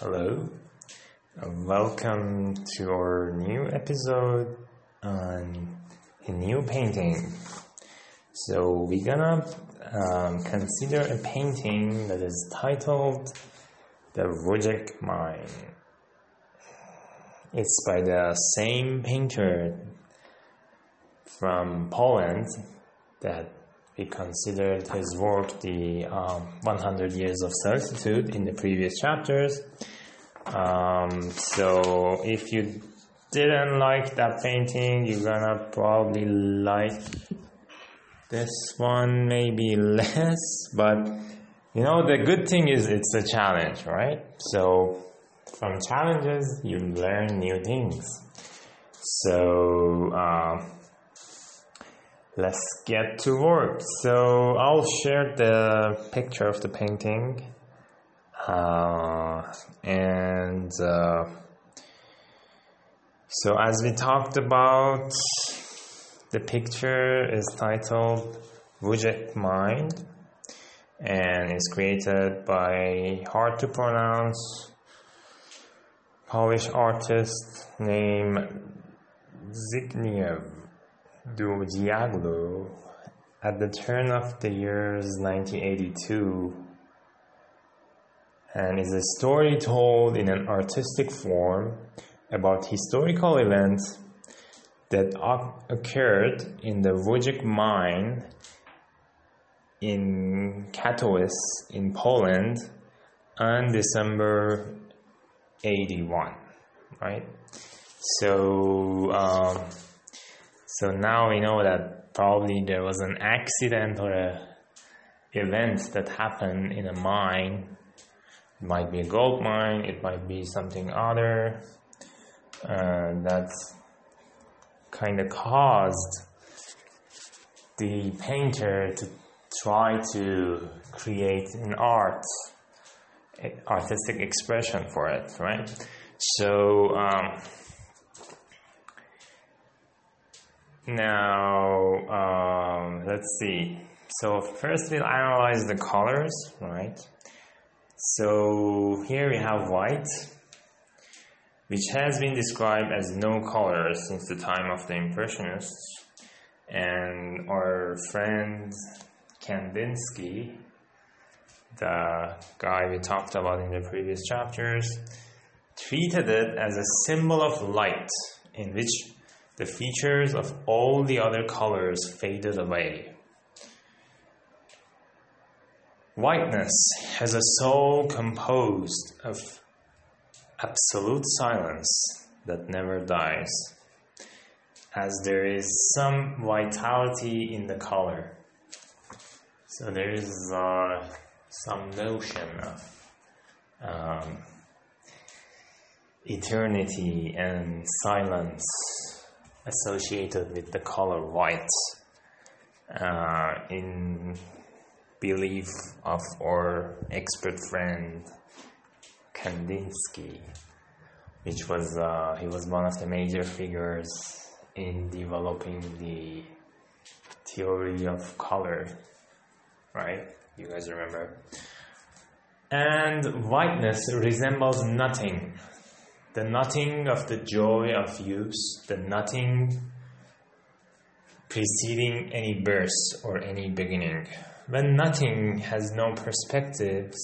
Hello, welcome to our new episode on a new painting. So we're gonna consider a painting that is titled The Wujek Mine. It's by the same painter from Poland that we considered his work the 100 Years of Solitude in the previous chapters. So if you didn't like that painting, you're gonna probably like this one maybe less, but you know, the good thing is it's a challenge, right? So from challenges you learn new things. So let's get to work. So I'll share the picture of the painting and so as we talked about, the picture is titled Wujek Mine and is created by hard to pronounce Polish artist named Zygniew do Diaglu at the turn of the years 1982, and is a story told in an artistic form about historical events that occurred in the Wujek Mine in Katowice in Poland on December 81, right? So so now we know that probably there was an accident or a event that happened in a mine. It might be a gold mine, it might be something other that kind of caused the painter to try to create an artistic expression for it, right? So Now, let's see. So first we'll analyze the colors, right? So here we have white, which has been described as no color since the time of the Impressionists. And our friend Kandinsky, the guy we talked about in the previous chapters, treated it as a symbol of light, in which the features of all the other colors faded away. Whiteness has a soul composed of absolute silence that never dies, as there is some vitality in the color. So there is some notion of eternity and silence associated with the color white in belief of our expert friend Kandinsky, which was he was one of the major figures in developing the theory of color, right? You guys remember. And whiteness resembles nothing. The nothing of the joy of use, the nothing preceding any birth or any beginning. When nothing has no perspectives,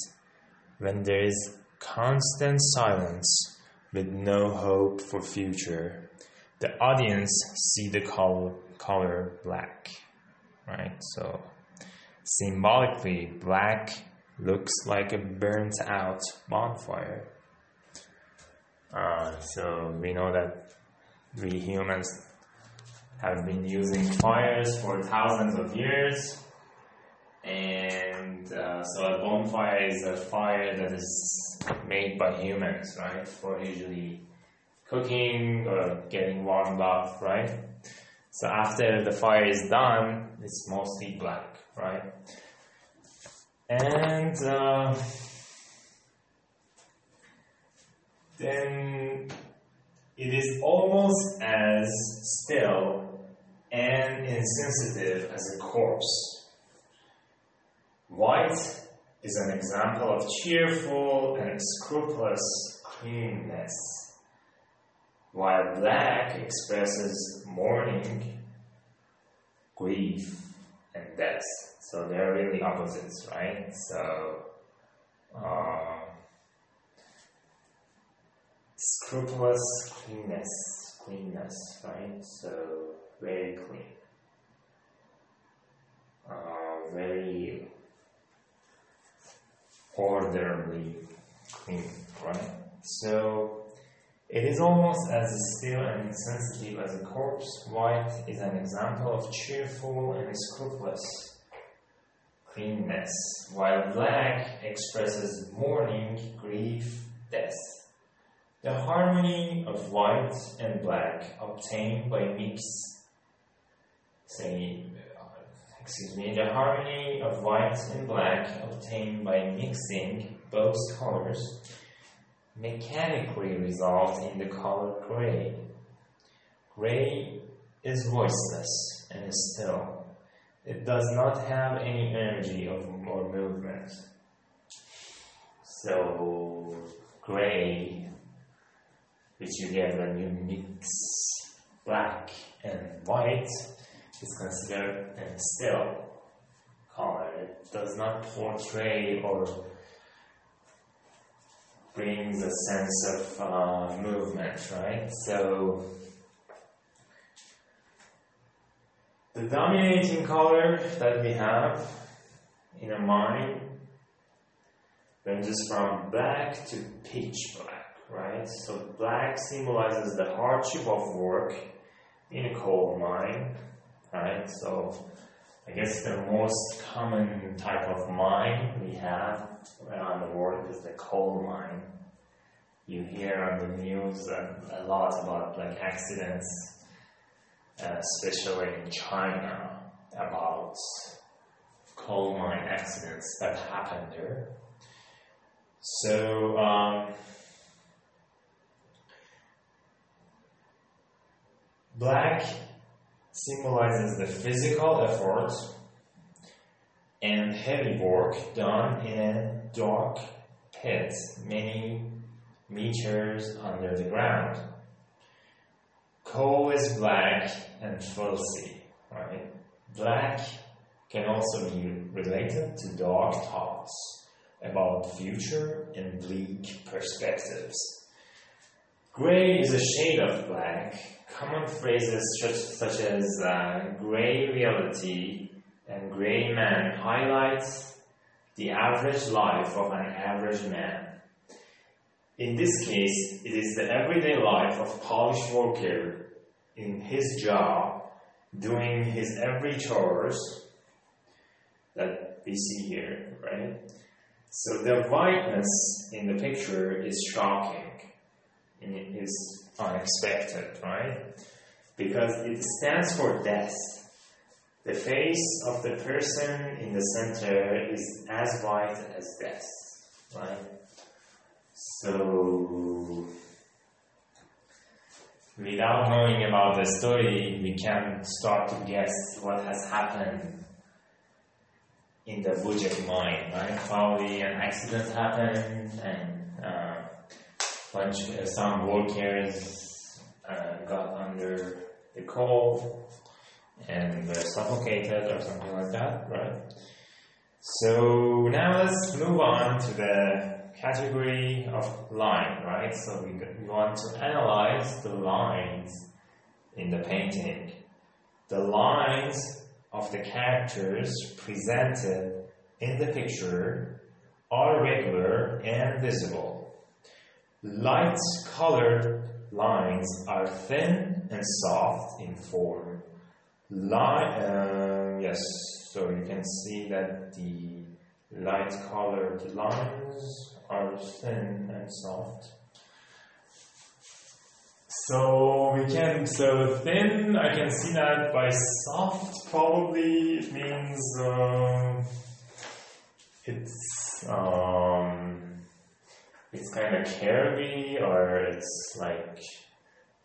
when there is constant silence with no hope for future, the audience see the color black, right? So symbolically, black looks like a burnt out bonfire. So we know that we humans have been using fires for thousands of years, and so a bonfire is a fire that is made by humans, right, for usually cooking or getting warmed up, right? So after the fire is done, it's mostly black, right? And then it is almost as still and insensitive as a corpse. White is an example of cheerful and scrupulous cleanness, while black expresses mourning, grief, and death. So they're really opposites, right? So scrupulous cleanness, right? So very clean, very orderly clean, right? So it is almost as still and insensitive as a corpse. White is an example of cheerful and scrupulous cleanness, while black expresses mourning, grief, death. The harmony of white and black obtained by the harmony of white and black obtained by mixing both colors mechanically results in the color gray. Gray is voiceless and is still. It does not have any energy or movement. So gray, which you get when you mix black and white, is considered a still color. It does not portray or brings a sense of movement, right? So the dominating color that we have in a mine ranges from black to pitch black, right? So black symbolizes the hardship of work in a coal mine, right? So I guess the most common type of mine we have around the world is the coal mine. You hear on the news a lot about like accidents, especially in China, about coal mine accidents that happen there. So black symbolizes the physical effort and heavy work done in a dark pit many meters under the ground. Coal is black and filthy, right? Black can also be related to dark thoughts about future and bleak perspectives. Gray is a shade of black. Common phrases such as gray reality and gray man highlight the average life of an average man. In this case, it is the everyday life of Polish worker in his job, doing his every chores that we see here, right? So the whiteness in the picture is shocking. It is unexpected, right? Because it stands for death. The face of the person in the center is as white as death, right? So, without knowing about the story, we can start to guess what has happened in the Wujek mine, right? Probably an accident happened and some workers got under the coal and were suffocated or something like that, right? So now let's move on to the category of line, right? So we want to analyze the lines in the painting. The lines of the characters presented in the picture are regular and visible. Light colored lines are thin and soft in form. So you can see that the light colored lines are thin and soft. So thin, I can see that by soft, probably it means it's kind of curvy, or it's like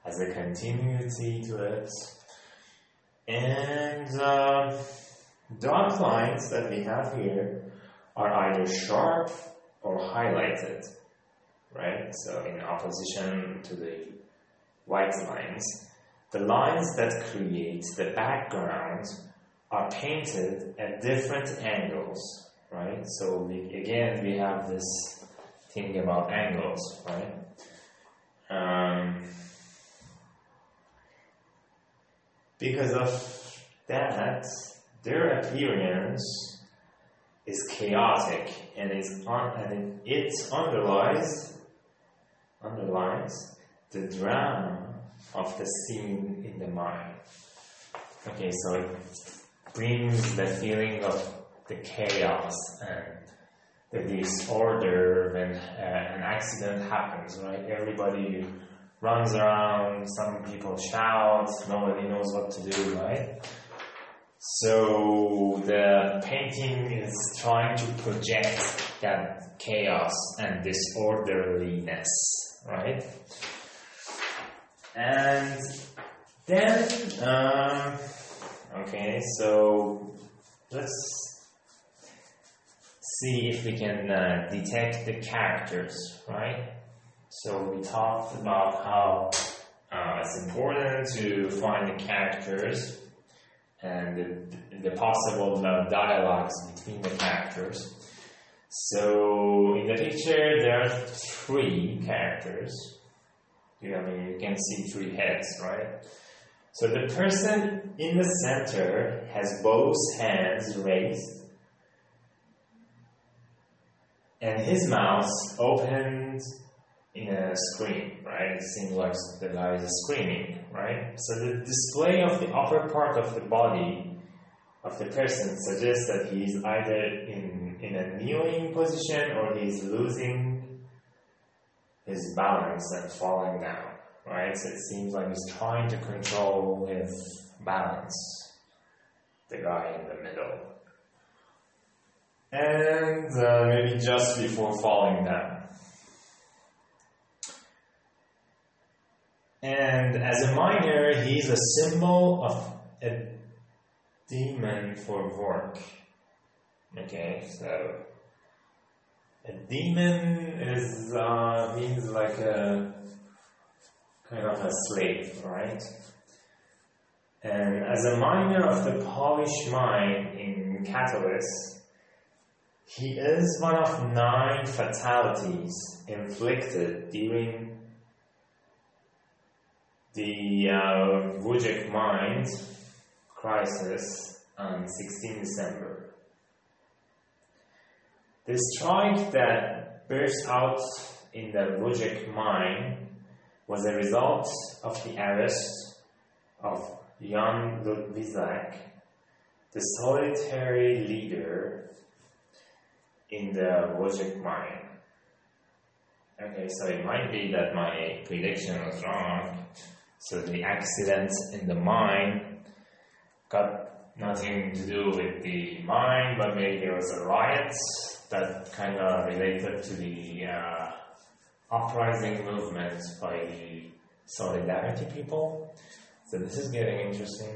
has a continuity to it. And dark lines that we have here are either sharp or highlighted, right? So in opposition to the white lines, the lines that create the background are painted at different angles, right? So we have this thing about angles, right? Because of that, their appearance is chaotic, and it underlies the drama of the scene in the mind. Okay, so it brings the feeling of the chaos and the disorder when an accident happens, right? Everybody runs around, some people shout, nobody knows what to do, right? So the painting is trying to project that chaos and disorderliness, right? And then, okay, so let's see if we can detect the characters, right? So we talked about how it's important to find the characters and the possible dialogues between the characters. So in the picture there are three characters. You can see three heads, right? So the person in the center has both hands raised and his mouth opened in a scream, right? It seems like the guy is screaming, right? So the display of the upper part of the body of the person suggests that he is either in a kneeling position or he is losing his balance and falling down, right? So it seems like he's trying to control his balance, the guy in the middle. And maybe just before falling down. And as a miner, he is a symbol of a demon for work. Okay, so a demon is means like a kind of a slave, right? And as a miner of the Polish mine in Katowice, he is one of 9 fatalities inflicted during the Wujek Mine crisis on 16 December. The strike that burst out in the Wujek Mine was a result of the arrest of Jan Dudlizak, the solitary leader in the Wujek Mine. Okay, so it might be that my prediction was wrong. So the accident in the mine got nothing to do with the mine, but maybe there was a riot that kind of related to the uprising movement by the Solidarity people. So this is getting interesting.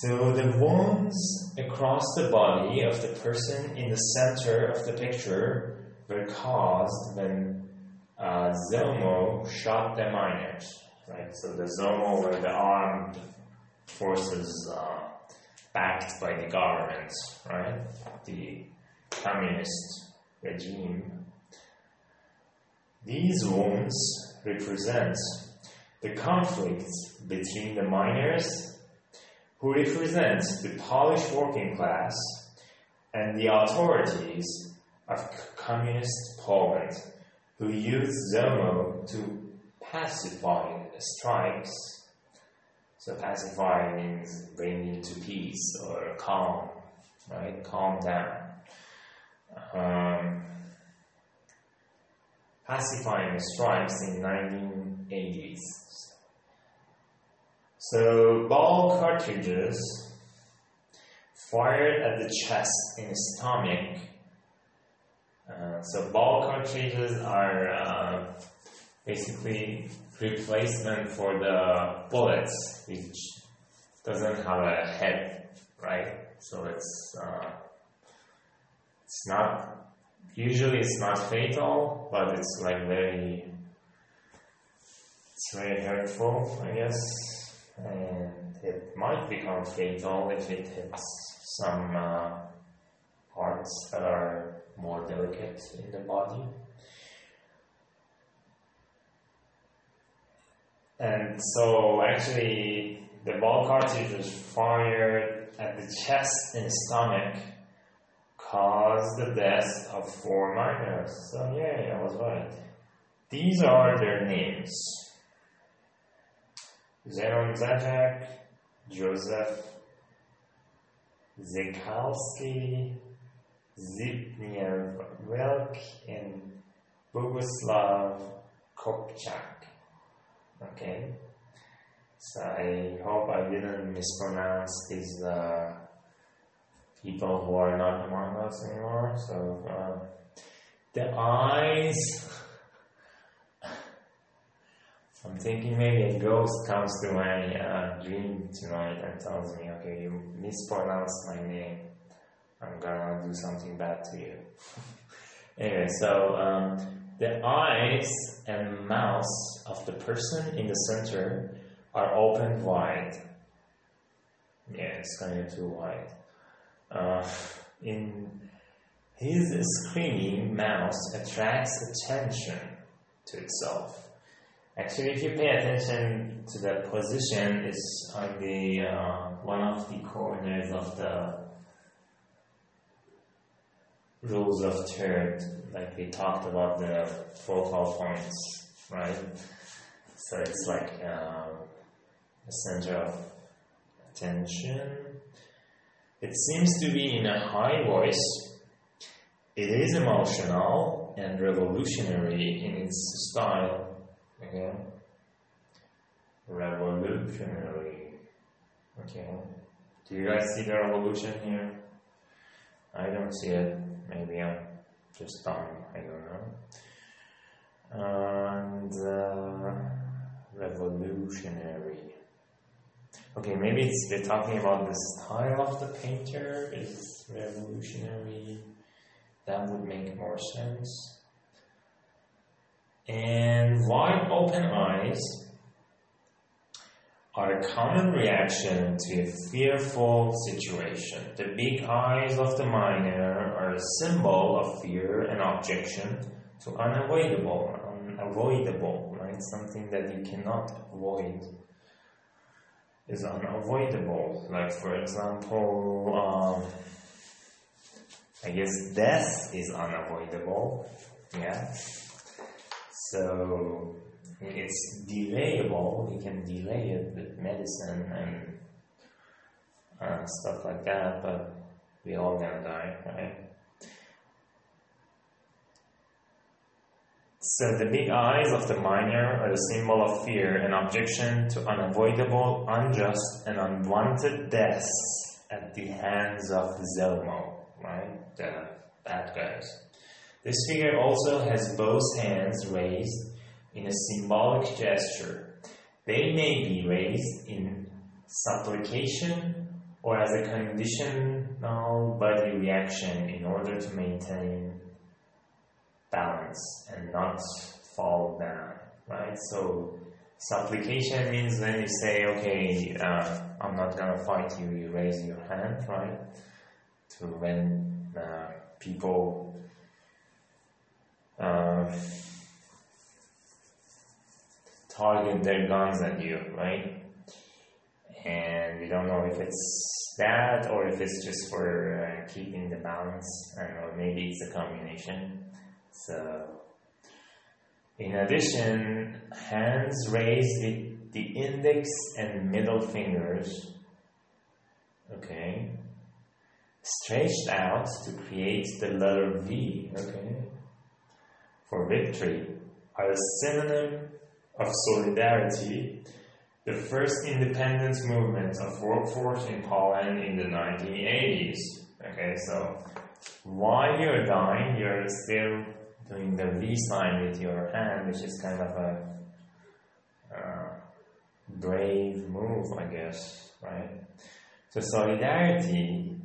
So the wounds across the body of the person in the center of the picture were caused when Zomo shot the miners, right? So the Zomo were the armed forces backed by the government, right? The communist regime. These wounds represent the conflict between the miners, who represents the Polish working class, and the authorities of communist Poland, who used Zomo to pacify the strikes. So pacify means bringing to peace or calm, right? Calm down. Pacifying the strikes in 1980s. So ball cartridges fired at the chest and stomach. So ball cartridges are basically replacement for the bullets, which doesn't have a head, right? So it's Usually it's not fatal, but it's like very hurtful, I guess, and it might become fatal if it hits some parts that are more delicate in the body. And so actually the ball cartridge was fired at the chest and stomach, caused the death of 4 miners. So yeah, I was right. These are their names: Zeron Zajek, Joseph Zegalski, Zipniew Velk, and Bukoslav Kopczak. Okay, so I hope I didn't mispronounce these people who are not among us anymore. So the eyes, I'm thinking maybe a ghost comes to my dream tonight and tells me, okay, you mispronounced my name, I'm gonna do something bad to you. Anyway, so the eyes and mouths of the person in the center are opened wide. Yeah, it's kind of too wide. In his screaming, mouse attracts attention to itself. Actually, if you pay attention to the position, it's on the one of the corners of the rules of third, like we talked about the focal points, right? So it's like the center of attention. It seems to be in a high voice. It is emotional and revolutionary in its style. Okay? Revolutionary. Okay. Do you guys see the revolution here? I don't see it. Maybe I'm just dumb. I don't know. And revolutionary. Okay, maybe it's they're talking about the style of the painter is revolutionary. That would make more sense. And wide open eyes are a common reaction to a fearful situation. The big eyes of the miner are a symbol of fear and objection to unavoidable, right? Something that you cannot avoid is unavoidable. Like, for example, I guess death is unavoidable. Yeah. So it's delayable. You can delay it with medicine and stuff like that, but we all gonna die, right? So the big eyes of the miner are a symbol of fear and objection to unavoidable, unjust, and unwanted deaths at the hands of Zomo, right? The bad guys. This figure also has both hands raised in a symbolic gesture. They may be raised in supplication or as a conditional body reaction in order to maintain balance and not fall down, right? So supplication means when you say, okay, I'm not gonna fight you, you raise your hand, right? To when people target their guns at you, right? And we don't know if it's that or if it's just for keeping the balance, or maybe it's a combination. So, in addition, hands raised with the index and middle fingers, okay, stretched out to create the letter V, okay, for victory, are a synonym of solidarity, the first independence movement of workforce in Poland in the 1980s. Okay, so while you're dying, you're still doing the V sign with your hand, which is kind of a brave move, I guess, right? So solidarity,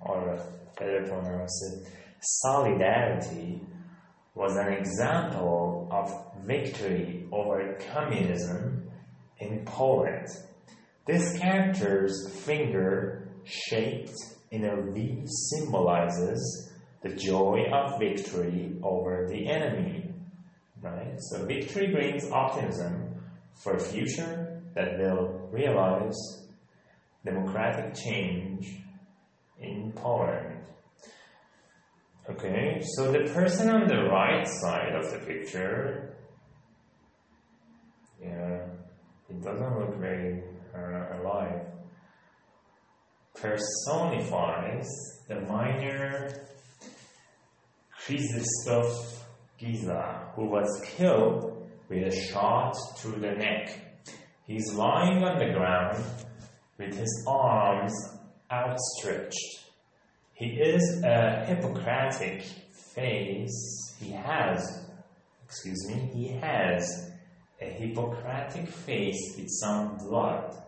or better pronounce it, Solidarity was an example of victory over communism in Poland. This character's finger shaped in a V symbolizes the joy of victory over the enemy, right? So victory brings optimism for a future that will realize democratic change in Poland. Okay, so the person on the right side of the picture, yeah, it doesn't look very alive, personifies the miner Krzysztof Giza, who was killed with a shot through the neck. He's lying on the ground with his arms outstretched. He is a Hippocratic face. He has a Hippocratic face with some blood.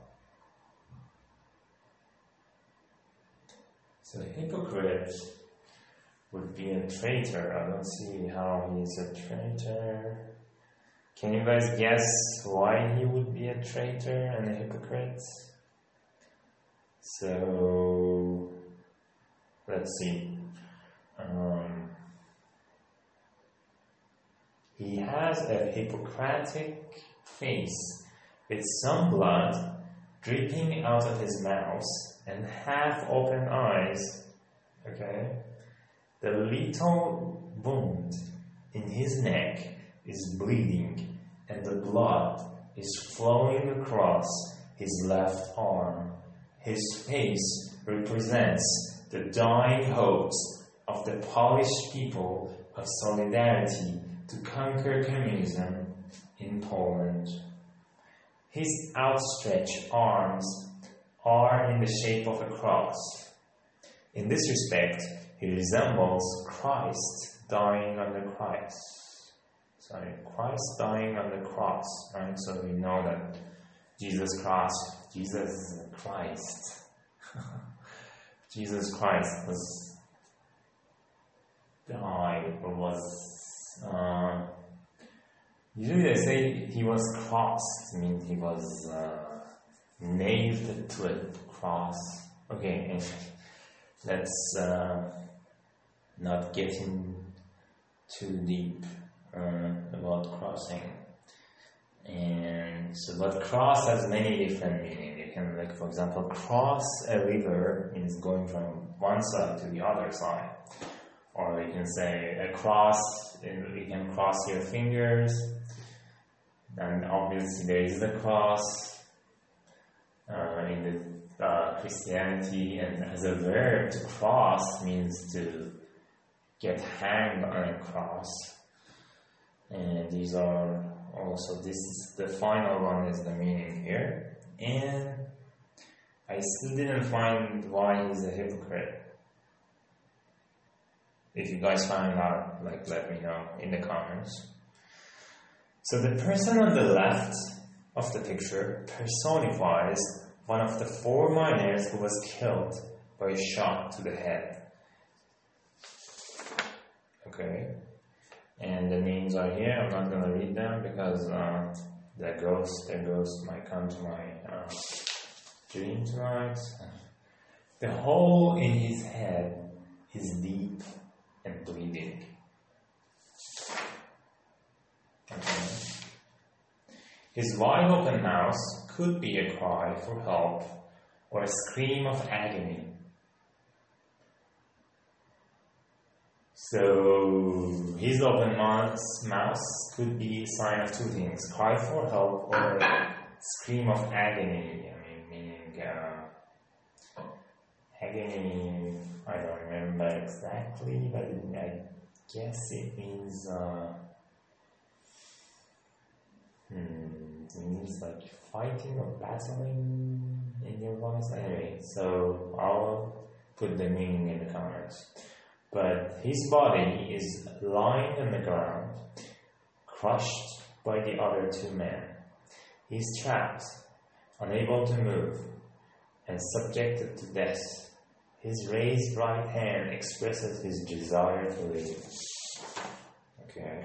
So a hypocrite would be a traitor. I don't see how he is a traitor. Can you guys guess why he would be a traitor and a hypocrite? So let's see. He has a Hippocratic face with some blood dripping out of his mouth and half-open eyes. Okay? The little wound in his neck is bleeding and the blood is flowing across his left arm. His face represents the dying hopes of the Polish people of Solidarity to conquer communism in Poland. His outstretched arms are in the shape of a cross. In this respect, he resembles Christ dying on the cross. Christ dying on the cross, right? So we know that Jesus Christ was died or was usually they say he was crossed, means he was nailed to a cross. Okay, let's not get in too deep about crossing. And so, but cross has many different meanings. You can, like, for example, cross a river means going from one side to the other side. Or you can say a cross, you can cross your fingers. And obviously there is the cross in the Christianity. And as a verb, to cross means to get hanged on a cross. And these are also, this is the final one, is the meaning here. And I still didn't find why he's a hypocrite. If you guys find out, like, let me know in the comments. So the person on the left of the picture personifies one of the four miners who was killed by a shot to the head. Okay. And the names are here. I'm not gonna read them because the ghost might come to my dream tonight. The hole in his head is deep and bleeding. Okay. His wide open mouth could be a cry for help or a scream of agony. So his open mouth could be a sign of two things: cry for help or scream of agony. I mean, meaning agony. I don't remember exactly, but I guess it means it means like fighting or battling in your voice. Anyway, so I'll put the meaning in the comments. But his body is lying on the ground, crushed by the other two men. He is trapped, unable to move, and subjected to death. His raised right hand expresses his desire to live. Okay.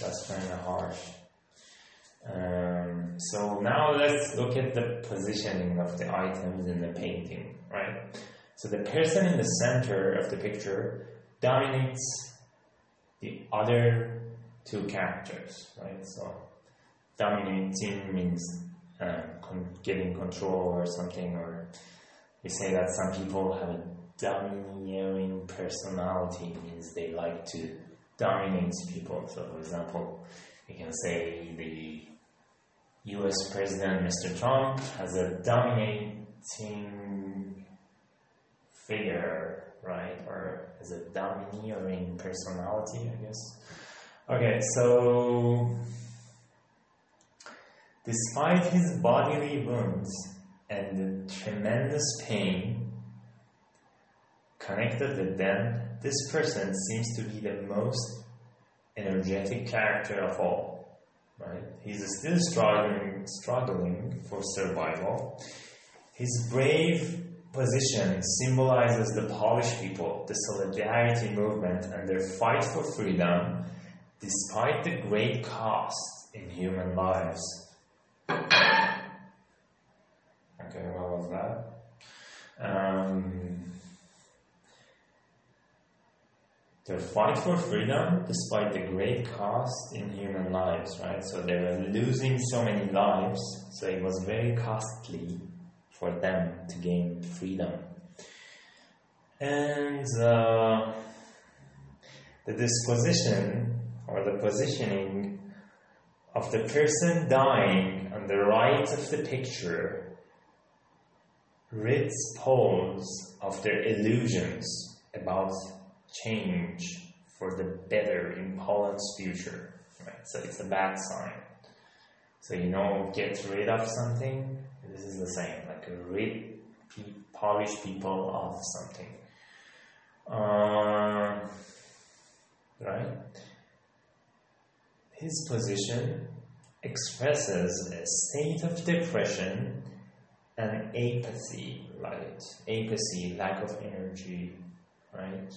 That's kind of harsh. So now let's look at the positioning of the items in the painting, right? So the person in the center of the picture dominates the other two characters, right? So dominating means getting control or something, or we say that some people have a domineering personality, means they like to dominate people. So for example, you can say the US President Mr. Trump has a dominating figure, right? Or has a domineering personality, I guess. Okay, so despite his bodily wounds and the tremendous pain connected with them, this person seems to be the most energetic character of all, right? He's still struggling for survival. His brave position symbolizes the Polish people, the Solidarity movement, and their fight for freedom, despite the great cost in human lives. Okay, what was that? Their fight for freedom despite the great cost in human lives, right? So they were losing so many lives, so it was very costly for them to gain freedom. And the disposition or the positioning of the person dying on the right of the picture rids Poles of their illusions about change for the better in Poland's future, right? So it's a bad sign. So, you know, get rid of something. This is the same, like rid Polish people of something, right? His position expresses a state of depression and apathy, right? Apathy, lack of energy, right?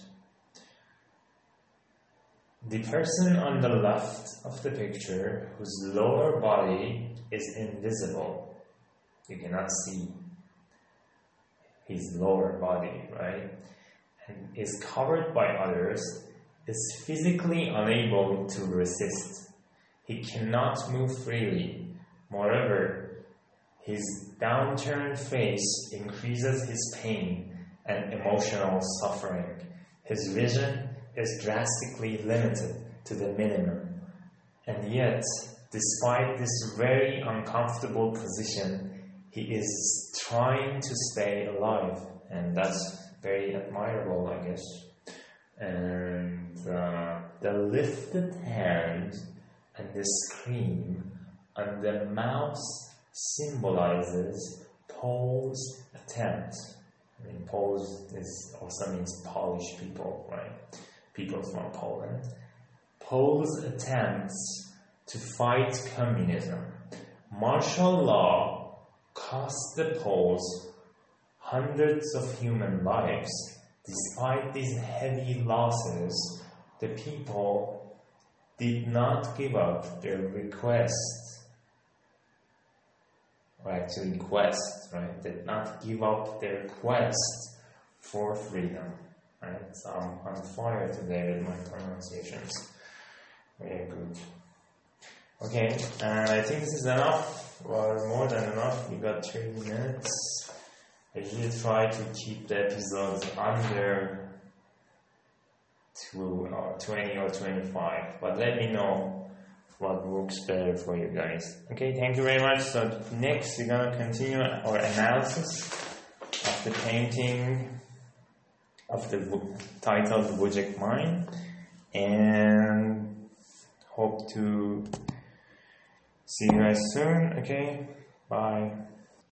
The person on the left of the picture, whose lower body is invisible, you cannot see his lower body, right? And is covered by others, is physically unable to resist. He cannot move freely. Moreover, his downturned face increases his pain and emotional suffering. His vision is drastically limited to the minimum. And yet, despite this very uncomfortable position, he is trying to stay alive, and that's very admirable, I guess. And the lifted hand and the scream on the mouth symbolizes Pole's attempt. I mean, Poles also means Polish people, right? People from Poland. Poles' attempts to fight communism. Martial law cost the Poles hundreds of human lives. Despite these heavy losses, the people did not give up their request, or actually quest, right? Did not give up their quest for freedom. Right, so I'm on fire today with my pronunciations. Very good. Okay, and I think this is enough, well, more than enough. We got 30 minutes. I usually try to keep the episodes under 20 or 25, but let me know what works better for you guys. Okay, thank you very much. So next we're gonna continue our analysis of the painting of the book titled Wujek Mine, and hope to see you guys soon. Okay, bye.